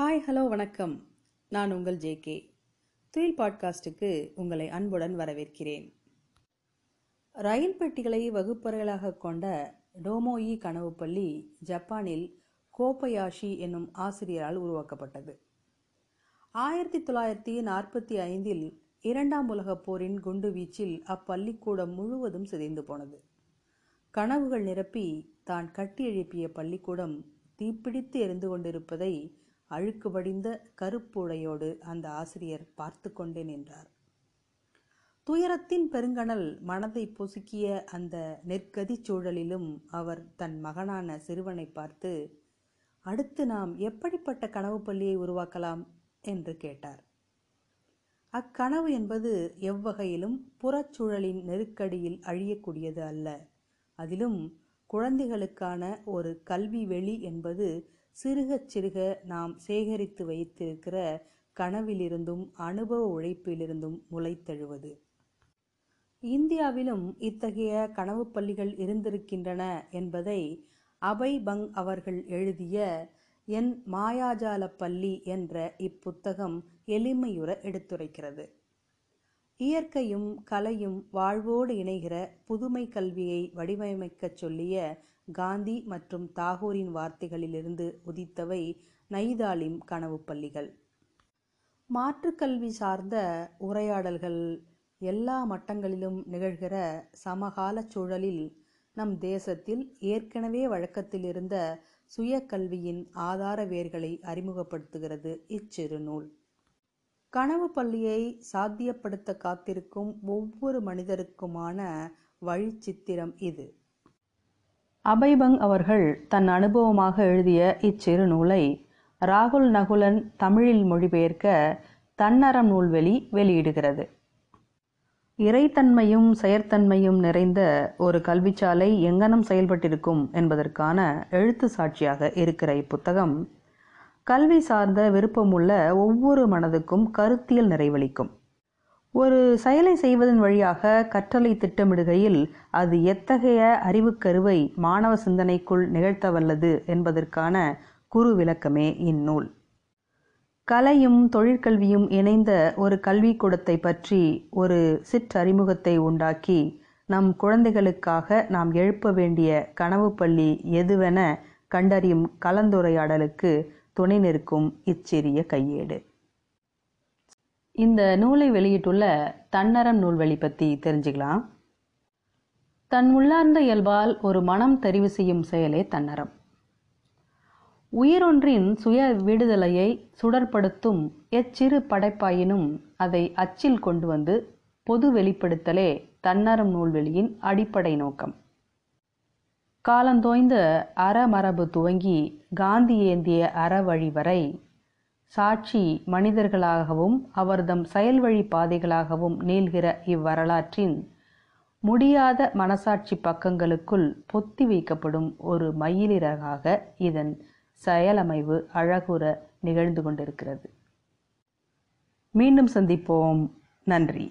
Hi, hello, வணக்கம். நான் உங்கள் JK. துயில் பாட்காஸ்டுக்கு உங்களை அன்புடன் வரவேற்கிறேன். ரயில் பெட்டிகளை வகுப்பறைகளாக கொண்ட டோமோயி கனவு பள்ளி ஜப்பானில் கோப்பயாஷி என்னும் ஆசிரியரால் உருவாக்கப்பட்டது. 1945 இரண்டாம் உலகப் போரின் குண்டு வீச்சில் அப்பள்ளிக்கூடம் முழுவதும் சிதைந்து போனது. கனவுகள் நிரப்பி தான் கட்டி எழுப்பிய பள்ளிக்கூடம் தீப்பிடித்து எரிந்து கொண்டிருப்பதை அழுக்கு வடிந்த கருப்புடையோடு அந்த ஆசிரியர் பார்த்து கொண்டே நின்றார். துயரத்தின் பெருங்கணல் மனதை பொசுக்கிய அந்த நெற்கதி சூழலிலும் அவர் தன் மகனான சிறுவனை பார்த்து, அடுத்து நாம் எப்படிப்பட்ட கனவு பள்ளியை உருவாக்கலாம் என்று கேட்டார். அக்கனவு என்பது எவ்வகையிலும் புறச்சூழலின் நெருக்கடியில் அழியக்கூடியது அல்ல. அதிலும் குழந்தைகளுக்கான ஒரு கல்வி வெளி என்பது சிறுக சிறுக நாம் சேகரித்து வைத்திருக்கிற கனவிலிருந்தும் அனுபவ உழைப்பிலிருந்தும் முளைத்தெழுவது. இந்தியாவிலும் இத்தகைய கனவு பள்ளிகள் இருந்திருக்கின்றன என்பதை அபய் பங் அவர்கள் எழுதிய என் மாயாஜாலப் பள்ளி என்ற இப்புத்தகம் எளிமையுற எடுத்துரைக்கிறது. இயற்கையும் கலையும் வாழ்வோடு இணைகிற புதுமை கல்வியை வடிவமைக்கச் சொல்லிய காந்தி மற்றும் தாகூரின் வார்த்தைகளிலிருந்து உதித்தவை நைதாளிம் கனவு பள்ளிகள். மாற்றுக்கல்வி சார்ந்த உரையாடல்கள் எல்லா மட்டங்களிலும் நிகழ்கிற சமகால சூழலில் நம் தேசத்தில் ஏற்கனவே வழக்கத்திலிருந்த சுய கல்வியின் ஆதார வேர்களை அறிமுகப்படுத்துகிறது இச்சிறு நூல். கனவு பள்ளியை சாத்தியப்படுத்த காத்திருக்கும் ஒவ்வொரு மனிதருக்குமான வழிச்சித்திரம் இது. அபய் பங் அவர்கள் தன் அனுபவமாக எழுதிய இச்சிறு நூலை ராகுல் நகுலன் தமிழில் மொழிபெயர்க்க தன்னறம் நூல்வெளி வெளியிடுகிறது. இறைத்தன்மையும் செயற்தன்மையும் நிறைந்த ஒரு கல்விச்சாலை எங்கனம் செயல்பட்டிருக்கும் என்பதற்கான எழுத்து சாட்சியாக இருக்கிற இப்புத்தகம் கல்வி சார்ந்த விருப்பமுள்ள ஒவ்வொரு மனதுக்கும் கருத்தியல் நிறைவளிக்கும். ஒரு செயலை செய்வதன் வழியாக கற்றலை திட்டமிடுகையில் அது எத்தகைய அறிவுக்கருவை மாணவ சிந்தனைக்குள் நிகழ்த்தவல்லது என்பதற்கான குறு விளக்கமே இந்நூல். கலையும் தொழிற்கல்வியும் இணைந்த ஒரு கல்விக்கூடத்தை பற்றி ஒரு சிற்றறிமுகத்தை உண்டாக்கி நம் குழந்தைகளுக்காக நாம் எழுப்ப வேண்டிய கனவு பள்ளி எதுவென கண்டறியும் கலந்துரையாடலுக்கு துணை நிற்கும் இச்சிறிய கையேடு. இந்த நூலை வெளியிட்டுள்ள தன்னறம் நூல்வெளி பற்றி தெரிஞ்சுக்கலாம். தன் உள்ளார்ந்த இயல்பால் ஒரு மனம் தெரிவு செய்யும் செயலே தன்னறம். உயிரொன்றின் சுய விடுதலையை சுடற்படுத்தும் எச்சிறு படைப்பாயினும் அதை அச்சில் கொண்டு வந்து பொது வெளிப்படுத்தலே தன்னறம் நூல்வெளியின் அடிப்படை நோக்கம். காலந்தோய்ந்த அறமரபு துவங்கி காந்தி ஏந்திய அறவழி வரை சாட்சி மனிதர்களாகவும் அவர்தம் செயல்வழி பாதைகளாகவும் நீள்கிற இவ்வரலாற்றின் முடியாத மனசாட்சி பக்கங்களுக்குள் பொத்தி வைக்கப்படும் ஒரு மயிலிறகாக இதன் செயலமைவு அழகுற நிகழ்ந்து கொண்டிருக்கிறது. மீண்டும் சந்திப்போம். நன்றி.